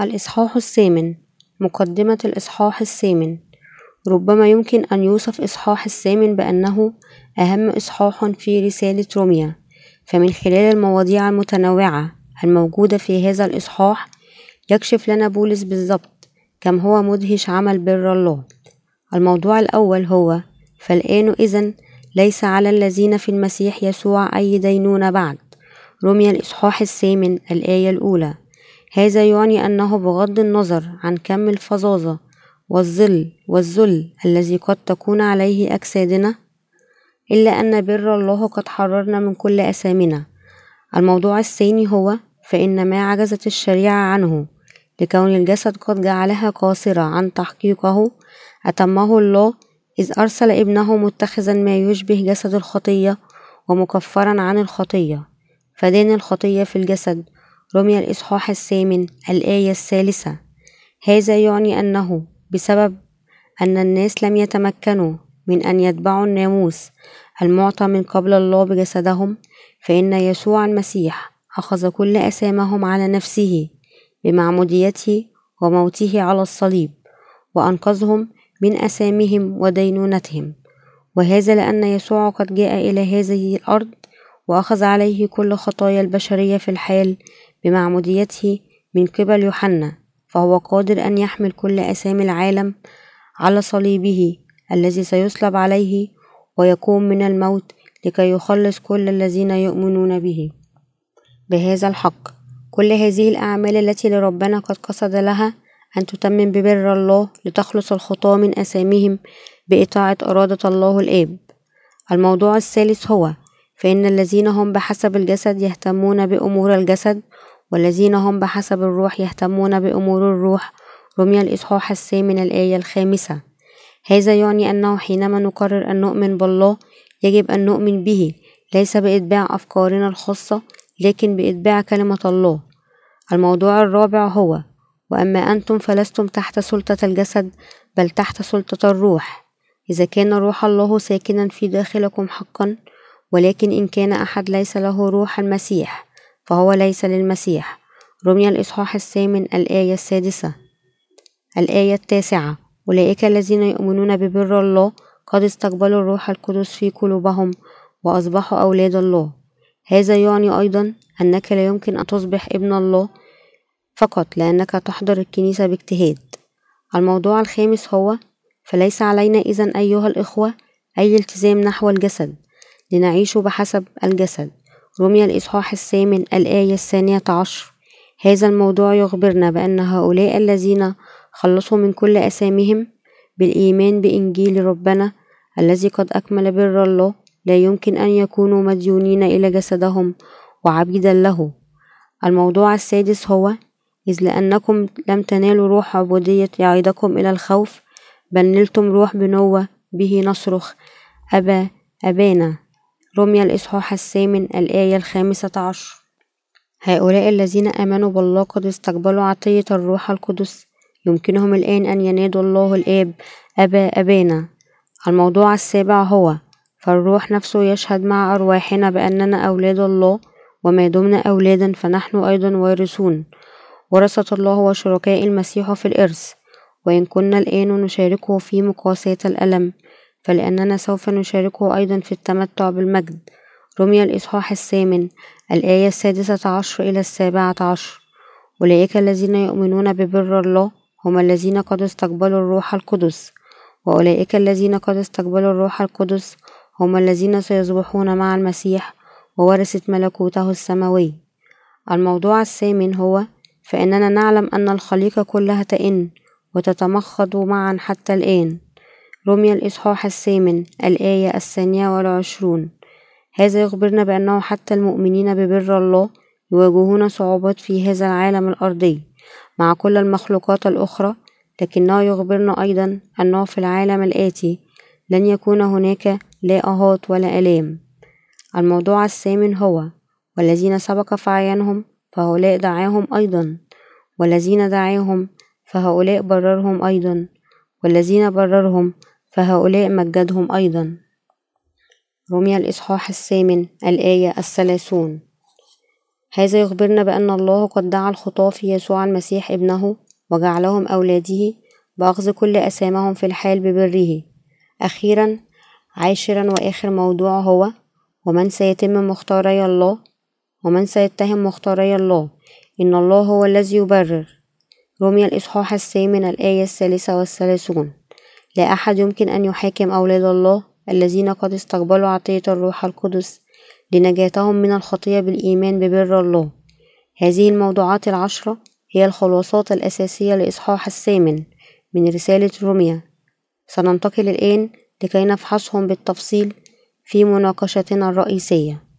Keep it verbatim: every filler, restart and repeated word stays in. الإصحاح الثامن. مقدمة الإصحاح الثامن. ربما يمكن أن يوصف إصحاح الثامن بأنه أهم إصحاح في رسالة رومية، فمن خلال المواضيع المتنوعة الموجودة في هذا الإصحاح يكشف لنا بولس بالضبط كم هو مدهش عمل بر الله. الموضوع الأول هو: فالآن إذن ليس على الذين في المسيح يسوع أي دينونة بعد. رومية الإصحاح الثامن الآية الأولى. هذا يعني أنه بغض النظر عن كم الفظاظة والظل والذل الذي قد تكون عليه أجسادنا، إلا أن بر الله قد حررنا من كل أثامنا. الموضوع الثاني هو: فإن ما عجزت الشريعة عنه لكون الجسد قد جعلها قاصرة عن تحقيقه، أتمه الله إذ أرسل ابنه متخذا ما يشبه جسد الخطية ومكفرا عن الخطية، فدين الخطية في الجسد. رومية الإصحاح الثامن الآية الثالثة. هذا يعني أنه بسبب أن الناس لم يتمكنوا من أن يتبعوا الناموس المعطى من قبل الله بجسدهم، فإن يسوع المسيح أخذ كل أثامهم على نفسه بمعموديته وموته على الصليب، وأنقذهم من أثامهم ودينونتهم، وهذا لأن يسوع قد جاء إلى هذه الأرض وأخذ عليه كل خطايا البشرية في الحال بمعموديته من قبل يوحنا، فهو قادر أن يحمل كل آثام العالم على صليبه الذي سيصلب عليه ويقوم من الموت لكي يخلص كل الذين يؤمنون به. بهذا الحق كل هذه الأعمال التي لربنا قد قصد لها أن تتمم ببر الله لتخلص الخطاة من آثامهم بإطاعة إرادة الله الآب. الموضوع الثالث هو: فإن الذين هم بحسب الجسد يهتمون بأمور الجسد، والذين هم بحسب الروح يهتمون بأمور الروح. رومية الإصحاح الثامن الآية الخامسة. هذا يعني أنه حينما نقرر أن نؤمن بالله يجب أن نؤمن به ليس بإتباع أفكارنا الخاصة، لكن بإتباع كلمة الله. الموضوع الرابع هو: وأما أنتم فلستم تحت سلطة الجسد بل تحت سلطة الروح، إذا كان روح الله ساكنا في داخلكم حقا. ولكن إن كان أحد ليس له روح المسيح فهو ليس للمسيح. رومية الإصحاح الثامن الآية السادسة. الآية التاسعة. أولئك الذين يؤمنون ببر الله قد استقبلوا الروح القدس في قلوبهم وأصبحوا أولاد الله. هذا يعني أيضا أنك لا يمكن أن تصبح ابن الله فقط لأنك تحضر الكنيسة باجتهاد. الموضوع الخامس هو: فليس علينا إذن أيها الإخوة أي التزام نحو الجسد لنعيش بحسب الجسد. رومية الإصحاح الثامن الآية الثانية عشر. هذا الموضوع يخبرنا بأن هؤلاء الذين خلصوا من كل أثامهم بالإيمان بإنجيل ربنا الذي قد أكمل بر الله لا يمكن أن يكونوا مديونين إلى جسدهم وعبيدا له. الموضوع السادس هو: إذ لأنكم لم تنالوا روح عبودية يعيدكم إلى الخوف، بل نلتم روح بنوة به نصرخ أبا أبانا. رومية الإصحاح الثامن الآية الخامسة عشر. هؤلاء الذين آمنوا بالله قد استقبلوا عطية الروح القدس، يمكنهم الآن أن ينادوا الله الآب أبا أبانا. الموضوع السابع هو: فالروح نفسه يشهد مع أرواحنا بأننا أولاد الله، وما دمنا أولادا فنحن أيضا وارثون ورثة الله وشركاء المسيح في الإرث، وإن كنا الآن نشاركه في مقاسات الألم فلأننا سوف نشاركه أيضا في التمتع بالمجد. رومية الإصحاح الثامن الآية السادسة عشر إلى السابعة عشر. أولئك الذين يؤمنون ببر الله هم الذين قد استقبلوا الروح القدس، وأولئك الذين قد استقبلوا الروح القدس هم الذين سيصبحون مع المسيح وورثة ملكوته السماوي. الموضوع الثامن هو: فإننا نعلم أن الخليقة كلها تئن وتتمخض معا حتى الآن. رومية الإصحاح الثامن الآية الثانية والعشرون. هذا يخبرنا بأنه حتى المؤمنين ببر الله يواجهون صعوبات في هذا العالم الأرضي مع كل المخلوقات الأخرى، لكنه يخبرنا أيضا أنه في العالم الآتي لن يكون هناك لا أهات ولا آلام. الموضوع الثامن هو: والذين سبق فعيانهم فهؤلاء دعاهم أيضا، والذين دعاهم فهؤلاء بررهم أيضا، والذين بررهم فهؤلاء مجدهم أيضا. رومية الإصحاح الثامن الآية الثلاثون. هذا يخبرنا بأن الله قد دعا الخطاة في يسوع المسيح ابنه وجعلهم أولاده بأخذ كل أسامهم في الحال ببره. أخيرا عاشرا وآخر موضوع هو ومن سيتم مختاري الله ومن سيتهم مختاري الله، إن الله هو الذي يبرر. رومية الإصحاح الثامن الآية الثالثة والثلاثون. لا أحد يمكن أن يحاكم أولاد الله الذين قد استقبلوا عطية الروح القدس لنجاتهم من الخطية بالإيمان ببر الله. هذه الموضوعات العشرة هي الخلاصات الأساسية لإصحاح الثامن من رسالة رومية. سننتقل الآن لكي نفحصهم بالتفصيل في مناقشتنا الرئيسية.